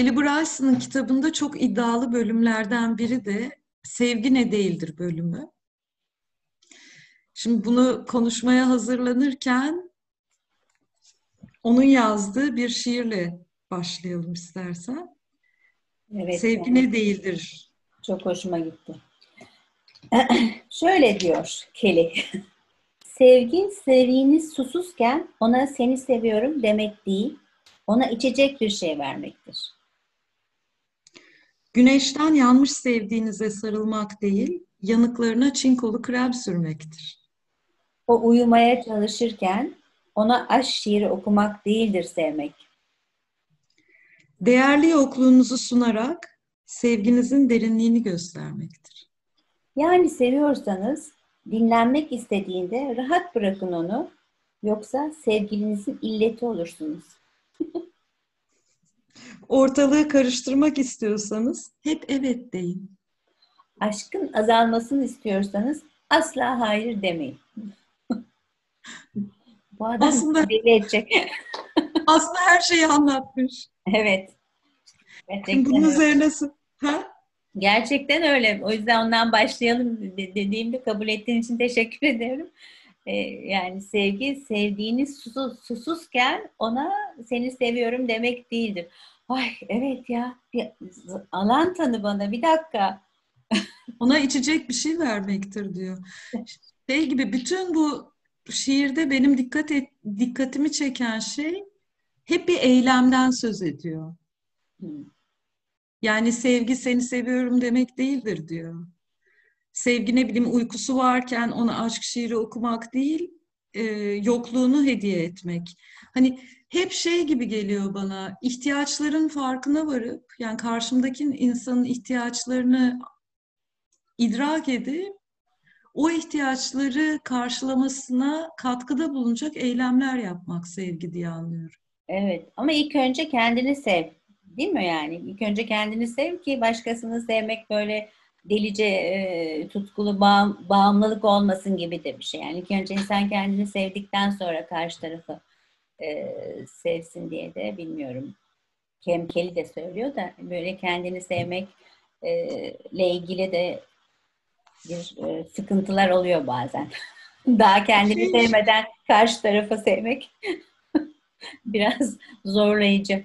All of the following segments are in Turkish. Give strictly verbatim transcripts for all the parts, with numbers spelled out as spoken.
Kelly Bryson'ın kitabında çok iddialı bölümlerden biri de Sevgi Ne Değildir bölümü. Şimdi bunu konuşmaya hazırlanırken onun yazdığı bir şiirle başlayalım istersen. Evet, Sevgi yani. Ne değildir? Çok hoşuma gitti. Şöyle diyor Kelly. Sevgi, sevginiz susuzken ona seni seviyorum demek değil, ona içecek bir şey vermektir. Güneşten yanmış sevdiğinize sarılmak değil, yanıklarına çinkolu krem sürmektir. O uyumaya çalışırken ona aşk şiiri okumak değildir sevmek. Değerli yokluğunuzu sunarak sevginizin derinliğini göstermektir. Yani seviyorsanız dinlenmek istediğinde rahat bırakın onu, yoksa sevgilinizin illeti olursunuz. Ortalığı karıştırmak istiyorsanız hep evet deyin. Aşkın azalmasını istiyorsanız asla hayır demeyin. Bu adam aslında belli edecek. Aslında her şeyi anlatmış. Evet. Gerçekten bunun üzerine nasıl? Ha? Gerçekten öyle. O yüzden ondan başlayalım dediğimde kabul ettiğin için teşekkür ederim. Ee, yani sevgi, sevdiğiniz susuz, susuzken ona seni seviyorum demek değildir. Ay evet ya. Bir alan tanı bana. Bir dakika. Ona içecek bir şey vermektir diyor. Şey gibi, bütün bu şiirde benim dikkat et, dikkatimi çeken şey hep bir eylemden söz ediyor. Yani sevgi seni seviyorum demek değildir diyor. Sevgi ne bileyim uykusu varken ona aşk şiiri okumak değil, e, yokluğunu hediye etmek. Hani hep şey gibi geliyor bana, ihtiyaçların farkına varıp, yani karşımdaki insanın ihtiyaçlarını idrak edip, o ihtiyaçları karşılamasına katkıda bulunacak eylemler yapmak sevgi diye anlıyorum. Evet, ama ilk önce kendini sev. Değil mi yani? İlk önce kendini sev ki başkasını sevmek böyle delice e, tutkulu bağım, bağımlılık olmasın gibi de bir şey. Yani ilk önce insan kendini sevdikten sonra karşı tarafı e, sevsin diye de bilmiyorum. Kemkeli de söylüyor da böyle kendini sevmekle ilgili de bir e, sıkıntılar oluyor bazen. Daha kendini sevmeden karşı tarafa sevmek biraz zorlayıcı.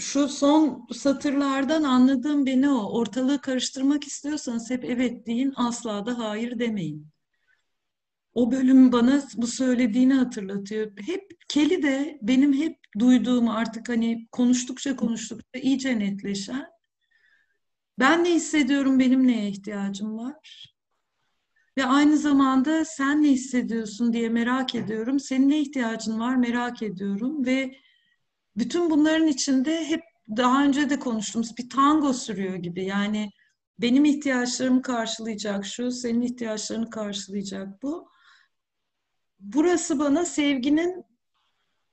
Şu son satırlardan anladığım beni o. Ortalığı karıştırmak istiyorsanız hep evet deyin, asla da hayır demeyin. O bölüm bana bu söylediğini hatırlatıyor. Hep Kelly de benim hep duyduğum, artık hani konuştukça konuştukça iyice netleşen, ben ne hissediyorum, benim neye ihtiyacım var? Ve aynı zamanda sen ne hissediyorsun diye merak ediyorum. Senin ne ihtiyacın var merak ediyorum ve bütün bunların içinde hep daha önce de konuştuğumuz bir tango sürüyor gibi. Yani benim ihtiyaçlarımı karşılayacak şu, senin ihtiyaçlarını karşılayacak bu. Burası bana sevginin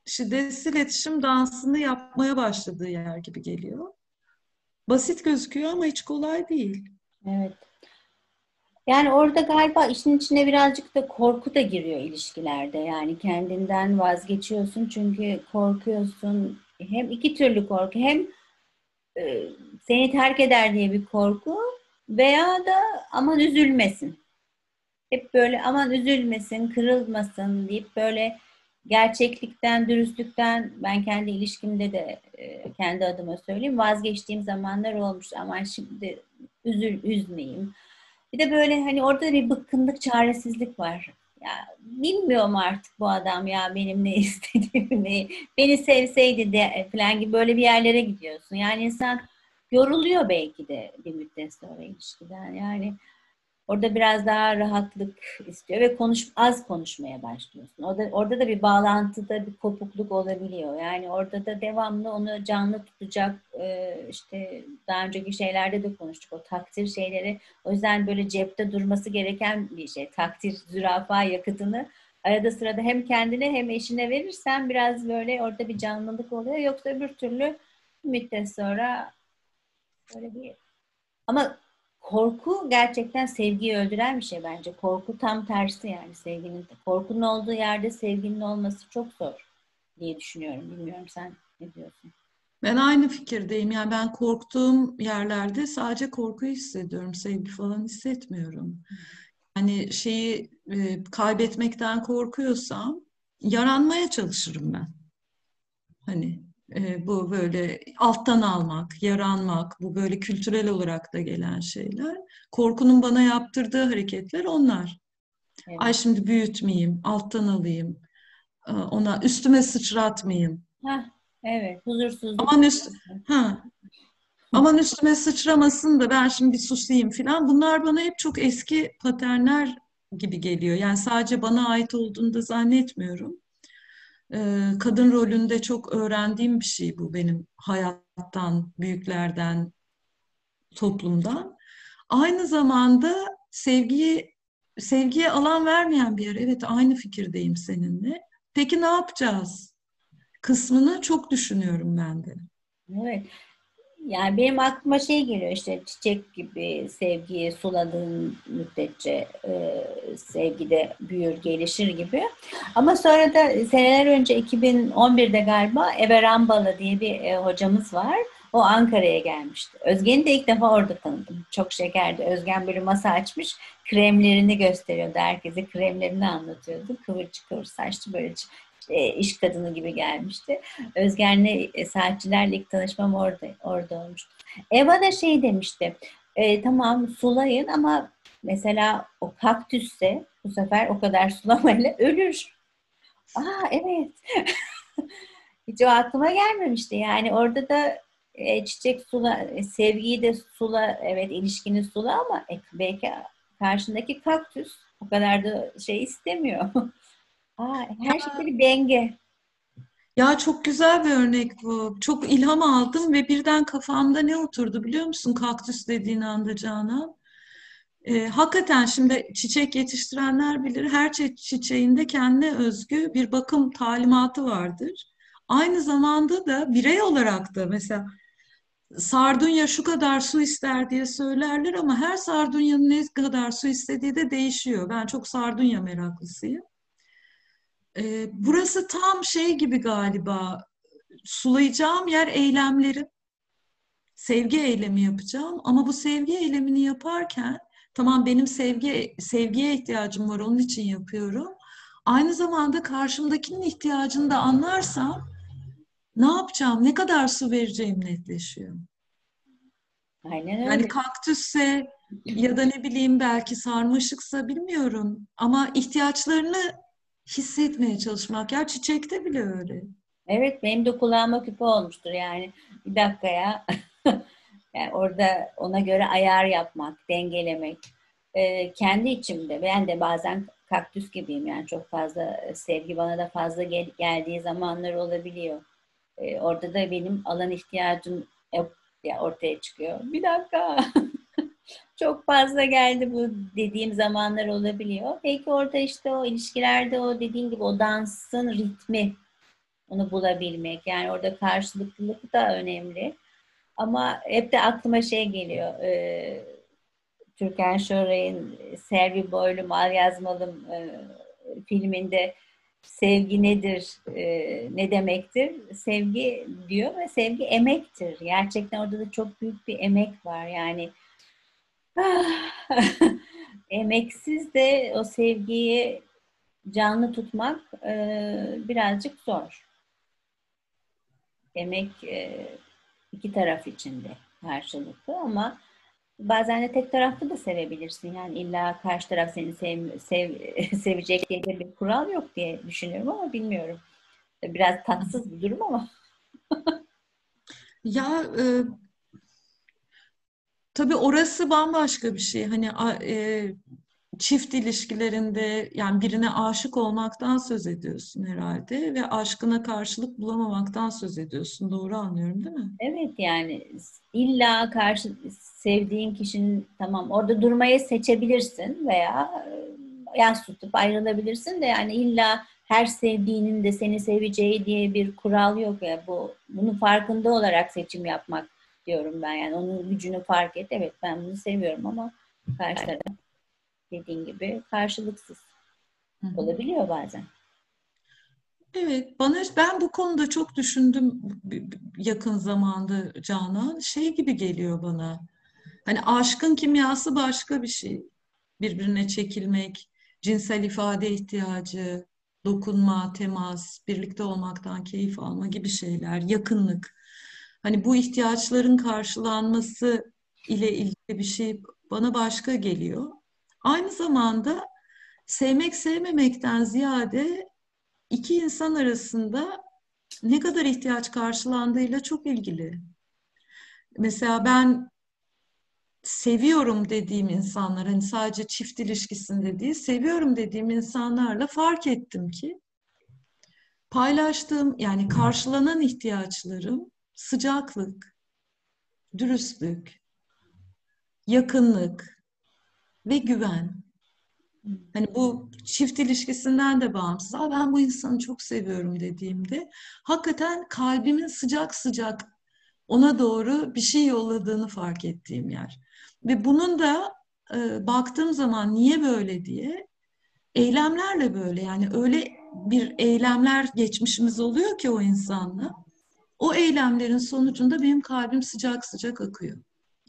şiddetsiz iletişim dansını yapmaya başladığı yer gibi geliyor. Basit gözüküyor ama hiç kolay değil. Evet. Yani orada galiba işin içine birazcık da korku da giriyor ilişkilerde. Yani kendinden vazgeçiyorsun çünkü korkuyorsun. Hem iki türlü korku. Hem e, seni terk eder diye bir korku veya da aman üzülmesin. Hep böyle aman üzülmesin, kırılmasın deyip böyle gerçeklikten, dürüstlükten ben kendi ilişkimde de e, kendi adıma söyleyeyim. Vazgeçtiğim zamanlar olmuş ama şimdi üzül, üzmeyeyim. Bir de böyle hani orada bir bıkkınlık, çaresizlik var. Ya bilmiyorum artık bu adam ya benim ne istediğimi, beni sevseydi de falan gibi böyle bir yerlere gidiyorsun. Yani insan yoruluyor belki de bir müddet sonra ilişkiden. Yani orada biraz daha rahatlık istiyor ve konuş, az konuşmaya başlıyorsun. Orada, orada da bir bağlantıda bir kopukluk olabiliyor. Yani orada da devamlı onu canlı tutacak, işte daha önceki şeylerde de konuştuk o takdir şeyleri. O yüzden böyle cepte durması gereken bir şey. Takdir, zürafa yakıtını arada sırada hem kendine hem eşine verirsen biraz böyle orada bir canlılık oluyor. Yoksa öbür türlü bir müddet sonra böyle bir... Ama korku gerçekten sevgiyi öldüren bir şey bence. Korku tam tersi yani sevginin. Korkunun olduğu yerde sevginin olması çok zor diye düşünüyorum. Bilmiyorum sen ne diyorsun? Ben aynı fikirdeyim. Yani ben korktuğum yerlerde sadece korkuyu hissediyorum. Sevgi falan hissetmiyorum. Yani şeyi e, kaybetmekten korkuyorsam yaranmaya çalışırım ben. Hani e, bu böyle alttan almak, yaranmak, bu böyle kültürel olarak da gelen şeyler. Korkunun bana yaptırdığı hareketler onlar. Evet. Ay şimdi büyütmeyeyim, alttan alayım, ona üstüme sıçratmayayım. Heh. Evet, huzursuzluk. Aman, üst, ha. Aman üstüme sıçramasın da ben şimdi bir susayım falan. Bunlar bana hep çok eski paternler gibi geliyor. Yani sadece bana ait olduğunu da zannetmiyorum. Ee, kadın rolünde çok öğrendiğim bir şey bu benim. Hayattan, büyüklerden, toplumdan. Aynı zamanda sevgiyi, sevgiye alan vermeyen bir yer. Evet, aynı fikirdeyim seninle. Peki ne yapacağız kısmını çok düşünüyorum ben de. Evet. Yani benim aklıma şey geliyor, işte çiçek gibi sevgiyi suladığın müddetçe e, sevgi de büyür, gelişir gibi. Ama sonra da seneler önce iki bin on birde galiba Eberan Bala diye bir e, hocamız var. O Ankara'ya gelmişti. Özgen'i de ilk defa orada tanıdım. Çok şekerdi. Özgen böyle masa açmış. Kremlerini gösteriyordu herkese. Kremlerini anlatıyordu. Kıvırcık kıvır saçlı böyle iş kadını gibi gelmişti. Özgen'le saatçilerle ilk tanışmam orada, orada olmuştu. Eva da şey demişti, e, tamam sulayın ama mesela o kaktüsse bu sefer o kadar sulamayla ölür. Aa evet. Hiç o aklıma gelmemişti. Yani orada da e, çiçek sula, e, sevgiyi de sula, evet ilişkini sula ama e, belki karşındaki kaktüs o kadar da şey istemiyor. Aa, her şey bir denge. Ya çok güzel bir örnek bu. Çok ilham aldım ve birden kafamda ne oturdu biliyor musun? Kaktüs dediğin anda Canan. Ee, hakikaten şimdi çiçek yetiştirenler bilir. Her çiçeğinde kendine özgü bir bakım talimatı vardır. Aynı zamanda da birey olarak da mesela sardunya şu kadar su ister diye söylerler ama her sardunyanın ne kadar su istediği de değişiyor. Ben çok sardunya meraklısıyım. Burası tam şey gibi galiba, sulayacağım yer eylemlerim, sevgi eylemi yapacağım ama bu sevgi eylemini yaparken tamam benim sevgi sevgiye ihtiyacım var, onun için yapıyorum. Aynı zamanda karşımdakinin ihtiyacını da anlarsam ne yapacağım, ne kadar su vereceğim netleşiyor. Aynen öyle. Yani kaktüsse ya da ne bileyim belki sarmaşıksa bilmiyorum ama ihtiyaçlarını hissetmeye çalışmak. Ya çiçekte bile öyle. Evet, benim de kulağıma küpe olmuştur yani. Bir dakika ya. Yani orada ona göre ayar yapmak, dengelemek. Ee, kendi içimde. Ben de bazen kaktüs gibiyim yani. Çok fazla sevgi bana da fazla gel- geldiği zamanlar olabiliyor. Ee, orada da benim alan ihtiyacım ortaya çıkıyor. Bir dakika. Çok fazla geldi bu dediğim zamanlar olabiliyor. Peki orada işte o ilişkilerde o dediğin gibi o dansın ritmi, onu bulabilmek. Yani orada karşılıklılık da önemli. Ama hep de aklıma şey geliyor. E, Türkan Şoray'ın Selvi Boylum Al Yazmalım e, filminde sevgi nedir, e, ne demektir? Sevgi diyor ve sevgi emektir. Gerçekten orada da çok büyük bir emek var. Yani emeksiz de o sevgiyi canlı tutmak e, birazcık zor. Emek e, iki taraf içinde karşılıklı ama bazen de tek taraflı da sevebilirsin. Yani illa karşı taraf seni sev, sev, sevecek diye de bir kural yok diye düşünüyorum ama bilmiyorum. Biraz tatsız bir durum ama. Ya e... Tabii orası bambaşka bir şey. Hani e, çift ilişkilerinde yani birine aşık olmaktan söz ediyorsun herhalde ve aşkına karşılık bulamamaktan söz ediyorsun. Doğru anlıyorum değil mi? Evet yani illa karşı sevdiğin kişinin tamam orada durmayı seçebilirsin veya yas tutup ayrılabilirsin de yani illa her sevdiğinin de seni seveceği diye bir kural yok ya. Bu bunun farkında olarak seçim yapmak diyorum ben yani onun gücünü fark et. Evet ben bunu seviyorum ama karşıda dediğin gibi karşılıksız olabiliyor bazen. Evet, bana ben bu konuda çok düşündüm yakın zamanda Canan. Şey gibi geliyor bana. Hani aşkın kimyası başka bir şey. Birbirine çekilmek, cinsel ifade ihtiyacı, dokunma, temas, birlikte olmaktan keyif alma gibi şeyler, yakınlık. Hani bu ihtiyaçların karşılanması ile ilgili bir şey bana başka geliyor. Aynı zamanda sevmek sevmemekten ziyade iki insan arasında ne kadar ihtiyaç karşılandığıyla çok ilgili. Mesela ben seviyorum dediğim insanlar, hani sadece çift ilişkisinde değil, seviyorum dediğim insanlarla fark ettim ki paylaştığım, yani karşılanan ihtiyaçlarım sıcaklık, dürüstlük, yakınlık ve güven. Hani bu çift ilişkisinden de bağımsız. Aa, ben bu insanı çok seviyorum dediğimde hakikaten kalbimin sıcak sıcak ona doğru bir şey yolladığını fark ettiğim yer. Ve bunun da e, baktığım zaman niye böyle diye eylemlerle böyle, yani öyle bir eylemler geçmişimiz oluyor ki o insanla. O eylemlerin sonucunda benim kalbim sıcak sıcak akıyor.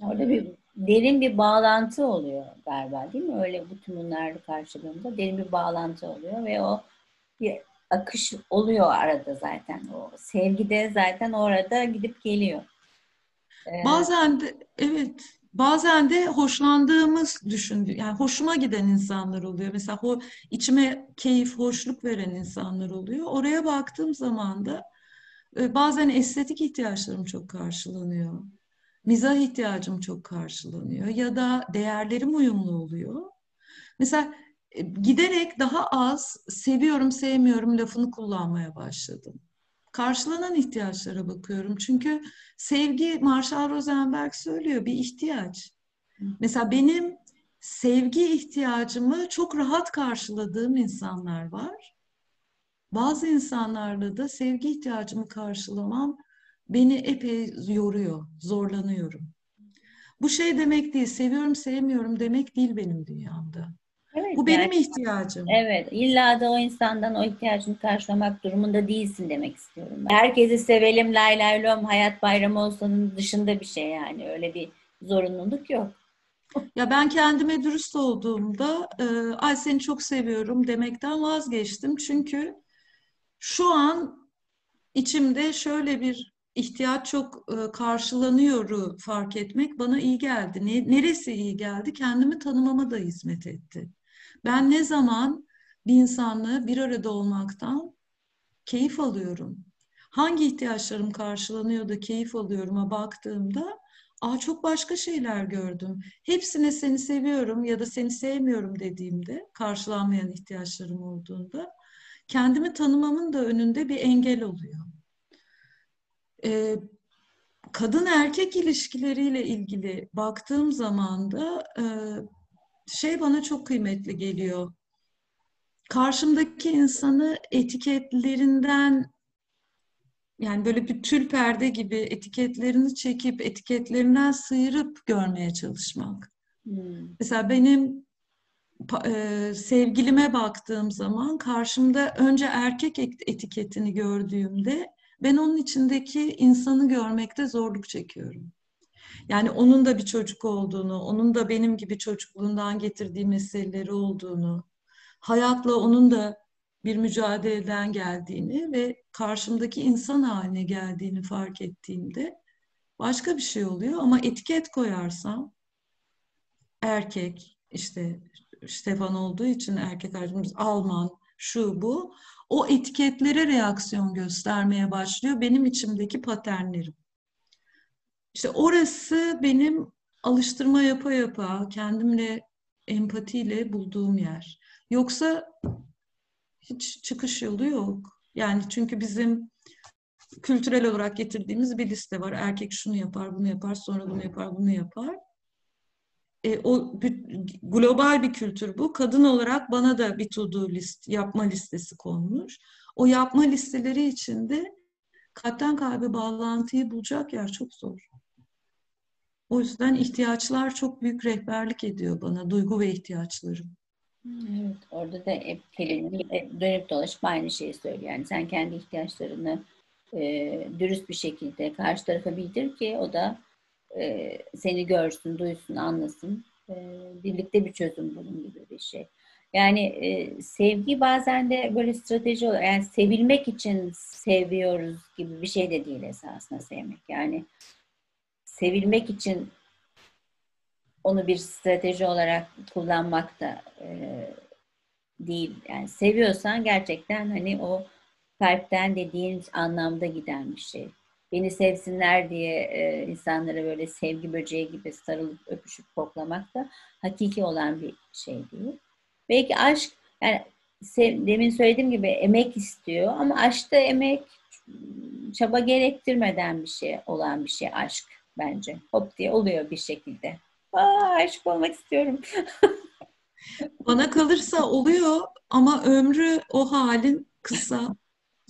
Orada bir derin bir bağlantı oluyor galiba, değil mi? Öyle bütün bunlar karşılığında derin bir bağlantı oluyor ve o bir akış oluyor arada zaten. O sevgide zaten orada gidip geliyor. Ee, bazen de evet, bazen de hoşlandığımız düşündüğü, yani hoşuma giden insanlar oluyor. Mesela o içime keyif, hoşluk veren insanlar oluyor. Oraya baktığım zaman da bazen estetik ihtiyaçlarım çok karşılanıyor. Mizah ihtiyacım çok karşılanıyor. Ya da değerlerim uyumlu oluyor. Mesela giderek daha az seviyorum, sevmiyorum lafını kullanmaya başladım. Karşılanan ihtiyaçlara bakıyorum. Çünkü sevgi, Marshall Rosenberg söylüyor, bir ihtiyaç. Mesela benim sevgi ihtiyacımı çok rahat karşıladığım insanlar var. Bazı insanlarla da sevgi ihtiyacımı karşılamam beni epey yoruyor, zorlanıyorum. Bu şey demek değil, seviyorum sevmiyorum demek değil benim dünyamda. Evet, bu benim yani ihtiyacım. Evet, illa da o insandan o ihtiyacını karşılamak durumunda değilsin demek istiyorum. Ben. Herkesi sevelim, lay lay lom, hayat bayramı olsanın dışında bir şey yani. Öyle bir zorunluluk yok. Ya ben kendime dürüst olduğumda, ay seni çok seviyorum demekten vazgeçtim. Çünkü şu an içimde şöyle bir ihtiyaç çok karşılanıyoru fark etmek bana iyi geldi. Ne, neresi iyi geldi? Kendimi tanımama da hizmet etti. Ben ne zaman bir insanla bir arada olmaktan keyif alıyorum? Hangi ihtiyaçlarım karşılanıyor da keyif alıyorum'a baktığımda, aa çok başka şeyler gördüm. Hepsine seni seviyorum ya da seni sevmiyorum dediğimde, karşılanmayan ihtiyaçlarım olduğunda, kendimi tanımamın da önünde bir engel oluyor. Ee, kadın erkek ilişkileriyle ilgili baktığım zaman da e, şey bana çok kıymetli geliyor. Karşımdaki insanı etiketlerinden, yani böyle bir tül perde gibi etiketlerini çekip etiketlerinden sıyırıp görmeye çalışmak. Hmm. Mesela benim e, sevgilime baktığım zaman karşımda önce erkek etiketini gördüğümde ben onun içindeki insanı görmekte zorluk çekiyorum. Yani onun da bir çocuk olduğunu, onun da benim gibi çocukluğundan getirdiği meseleleri olduğunu, hayatla onun da bir mücadeleden geldiğini ve karşımdaki insan haline geldiğini fark ettiğimde başka bir şey oluyor. Ama etiket koyarsam, erkek, işte Stefan olduğu için erkek arkadaşımız Alman, şu bu, o etiketlere reaksiyon göstermeye başlıyor benim içimdeki paternlerim. İşte orası benim alıştırma yapa yapa kendimle, empatiyle bulduğum yer. Yoksa hiç çıkış yolu yok. Yani çünkü bizim kültürel olarak getirdiğimiz bir liste var. Erkek şunu yapar, bunu yapar, sonra bunu yapar, bunu yapar. E, o bir, global bir kültür bu. Kadın olarak bana da bir to-do list, yapma listesi konmuş. O yapma listeleri içinde kalpten kalbe bağlantıyı bulacak yer çok zor. O yüzden ihtiyaçlar çok büyük rehberlik ediyor bana, duygu ve ihtiyaçlarım. Evet, orada da hep Kelly'nin dönüp dolaşıp aynı şeyi söylüyor. Yani sen kendi ihtiyaçlarını e, dürüst bir şekilde karşı tarafa bildir ki o da e, seni görsün, duysun, anlasın. E, birlikte bir çözüm bulun gibi bir şey. Yani e, sevgi bazen de böyle strateji olarak, yani sevilmek için seviyoruz gibi bir şey de değil esasında sevmek. Yani sevilmek için onu bir strateji olarak kullanmak da e, değil. Yani seviyorsan gerçekten hani o kalpten dediğin anlamda giden bir şey. Beni sevsinler diye e, insanlara böyle sevgi böceği gibi sarılıp öpüşüp koklamak da hakiki olan bir şey değil. Belki aşk, yani demin söylediğim gibi emek istiyor ama aşkta emek çaba gerektirmeden bir şey olan bir şey aşk bence. Hop diye oluyor bir şekilde. Aa, aşık olmak istiyorum. Bana kalırsa oluyor ama ömrü o halin kısa.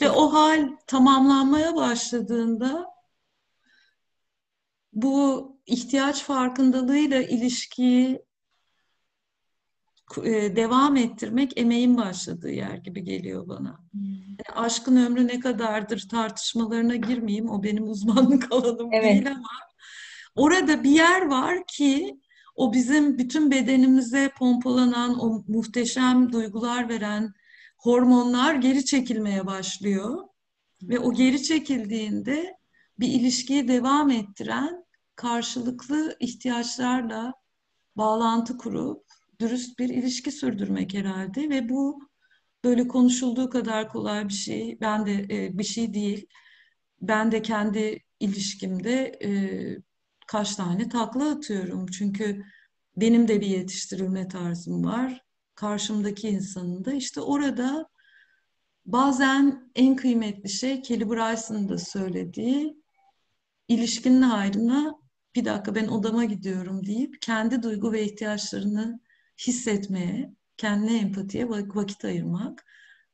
Ve o hal tamamlanmaya başladığında bu ihtiyaç farkındalığıyla ilişkiyi devam ettirmek emeğin başladığı yer gibi geliyor bana. Yani aşkın ömrü ne kadardır tartışmalarına girmeyeyim. O benim uzmanlık alanım evet. değil ama orada bir yer var ki o bizim bütün bedenimize pompalanan, o muhteşem duygular veren hormonlar geri çekilmeye başlıyor. Ve o geri çekildiğinde bir ilişkiyi devam ettiren karşılıklı ihtiyaçlarla bağlantı kurup dürüst bir ilişki sürdürmek herhalde. Ve bu böyle konuşulduğu kadar kolay bir şey. Ben de e, bir şey değil. Ben de kendi ilişkimde E, kaç tane takla atıyorum. Çünkü benim de bir yetiştirilme tarzım var. Karşımdaki insanın da. İşte orada bazen en kıymetli şey Kelly Bryson'ın da söylediği ilişkinin hayrına bir dakika ben odama gidiyorum deyip kendi duygu ve ihtiyaçlarını hissetmeye, kendine empatiye vakit ayırmak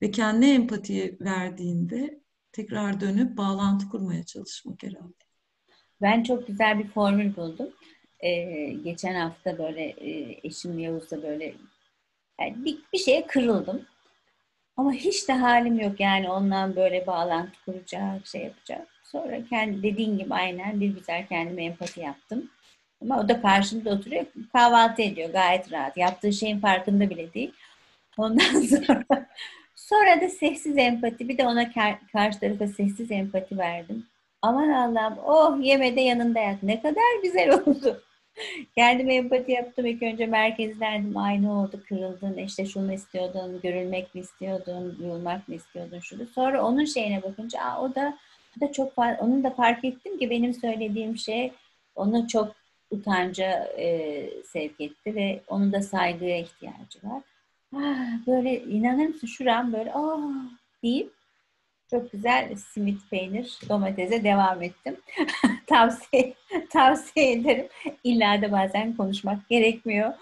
ve kendine empatiye verdiğinde tekrar dönüp bağlantı kurmaya çalışmak herhalde. Ben çok güzel bir formül buldum. Ee, geçen hafta böyle e, eşim Yavuz'la böyle yani bir, bir şeye kırıldım. Ama hiç de halim yok yani ondan böyle bağlantı kuracak, şey yapacak. Sonra kendi dediğin gibi aynen bir güzel kendime empati yaptım. Ama o da karşımda oturuyor, kahvaltı ediyor gayet rahat. Yaptığı şeyin farkında bile değil. Ondan sonra sonra da sessiz empati, bir de ona kar, karşı tarafa sessiz empati verdim. Aman Allah'ım, oh yemede yanında yat. Ne kadar güzel oldu. Kendime empati yaptım. İlk önce merkezlerdim. Ay ne oldu, kırıldın, işte şunu istiyordun, görülmek mi istiyordun, duyulmak mı istiyordun, şunu. Sonra onun şeyine bakınca, aa o da, o da çok, onun da fark ettim ki benim söylediğim şey onu çok utanca e, sevk etti ve onun da saygıya ihtiyacı var. Ah, böyle inanır mısın şuram böyle aa deyip çok güzel simit, peynir, domatese devam ettim. tavsiye tavsiye ederim. İlla da bazen konuşmak gerekmiyor.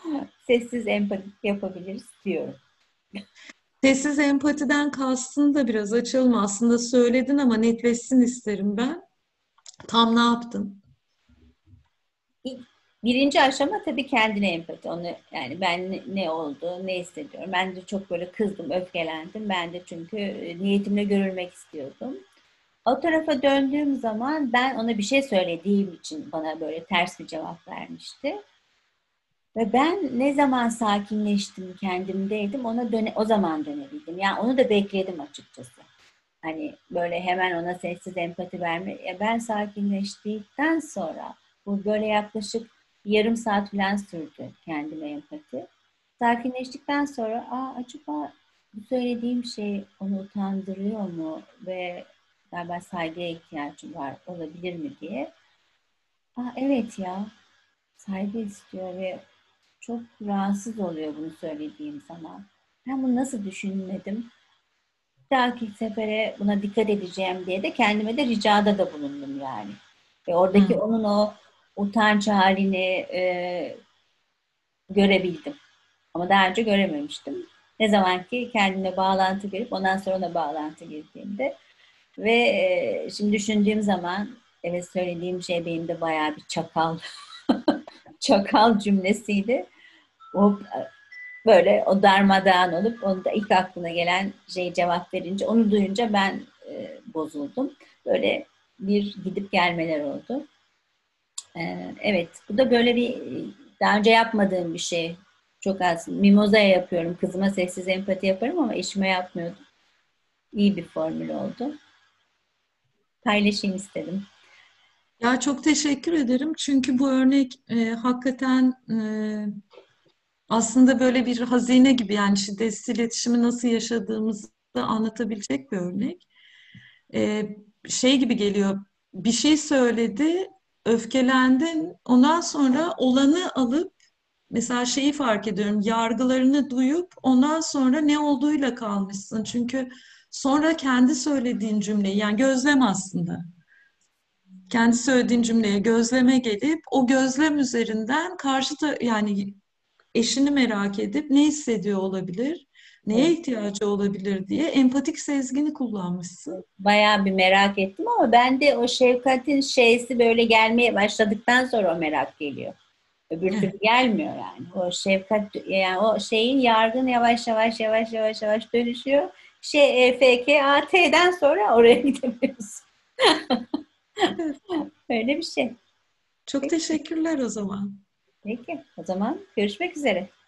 Sessiz empati yapabiliriz diyorum. Sessiz empatiden kastını da biraz açalım. Aslında söyledin ama netleşsin isterim ben. Tam ne yaptın? Birinci aşama tabii kendine empati. Onu, yani ben ne oldu, ne hissediyorum. Ben de çok böyle kızdım, öfkelendim. Ben de çünkü niyetimle görülmek istiyordum. O tarafa döndüğüm zaman ben ona bir şey söylediğim için bana böyle ters bir cevap vermişti. Ve ben ne zaman sakinleştim, kendimdeydim, ona döne, o zaman dönebildim. Yani onu da bekledim açıkçası. Hani böyle hemen ona sessiz empati verme. Ben sakinleştikten sonra bu böyle yaklaşık yarım saat falan sürdü kendime empati. Sakinleştikten sonra aa acaba bu söylediğim şey onu utandırıyor mu ve galiba saygıya ihtiyacım var olabilir mi diye. Aa evet ya, saygı istiyor ve çok rahatsız oluyor bunu söylediğim zaman. Ben bunu nasıl düşünmedim? Bir dahaki sefere buna dikkat edeceğim diye de kendime de ricada da bulundum yani. Ve oradaki hmm. onun o utanç halini e, görebildim. Ama daha önce görememiştim. Ne zaman ki kendime bağlantı girip ondan sonra ona bağlantı girdiğimde ve e, şimdi düşündüğüm zaman evet söylediğim şey benim de bayağı bir çakal çakal cümlesiydi. O Böyle o darmadağın olup onu da ilk aklına gelen şey cevap verince, onu duyunca ben e, bozuldum. Böyle bir gidip gelmeler oldu. E, evet, bu da böyle bir daha önce yapmadığım bir şey. Çok az. Mimoza'ya yapıyorum. Kızıma sessiz empati yaparım ama eşime yapmıyordum. İyi bir formül oldu. Paylaşayım istedim. Ya çok teşekkür ederim. Çünkü bu örnek e, hakikaten e, aslında böyle bir hazine gibi, yani şiddetsiz iletişimi nasıl yaşadığımızı anlatabilecek bir örnek. E, şey gibi geliyor. Bir şey söyledi, öfkelendin. Ondan sonra olanı alıp, mesela şeyi fark ediyorum, yargılarını duyup ondan sonra ne olduğuyla kalmışsın. Çünkü sonra kendi söylediğin cümleyi, yani gözlem aslında. Kendi söylediğin cümleye gözleme gelip o gözlem üzerinden karşı ta, yani eşini merak edip ne hissediyor olabilir, neye ihtiyacı olabilir diye empatik sezgini kullanmışsın. Bayağı bir merak ettim ama ben de o şefkatin şeysi böyle gelmeye başladıktan sonra o merak geliyor. Öbür türlü evet. Gelmiyor yani. O şefkat, yani o şeyin yargın yavaş yavaş yavaş yavaş yavaş dönüşüyor. Şey E F K A T'den sonra oraya gidemiyoruz. Öyle bir şey. Çok peki. Teşekkürler o zaman. Peki. O zaman görüşmek üzere.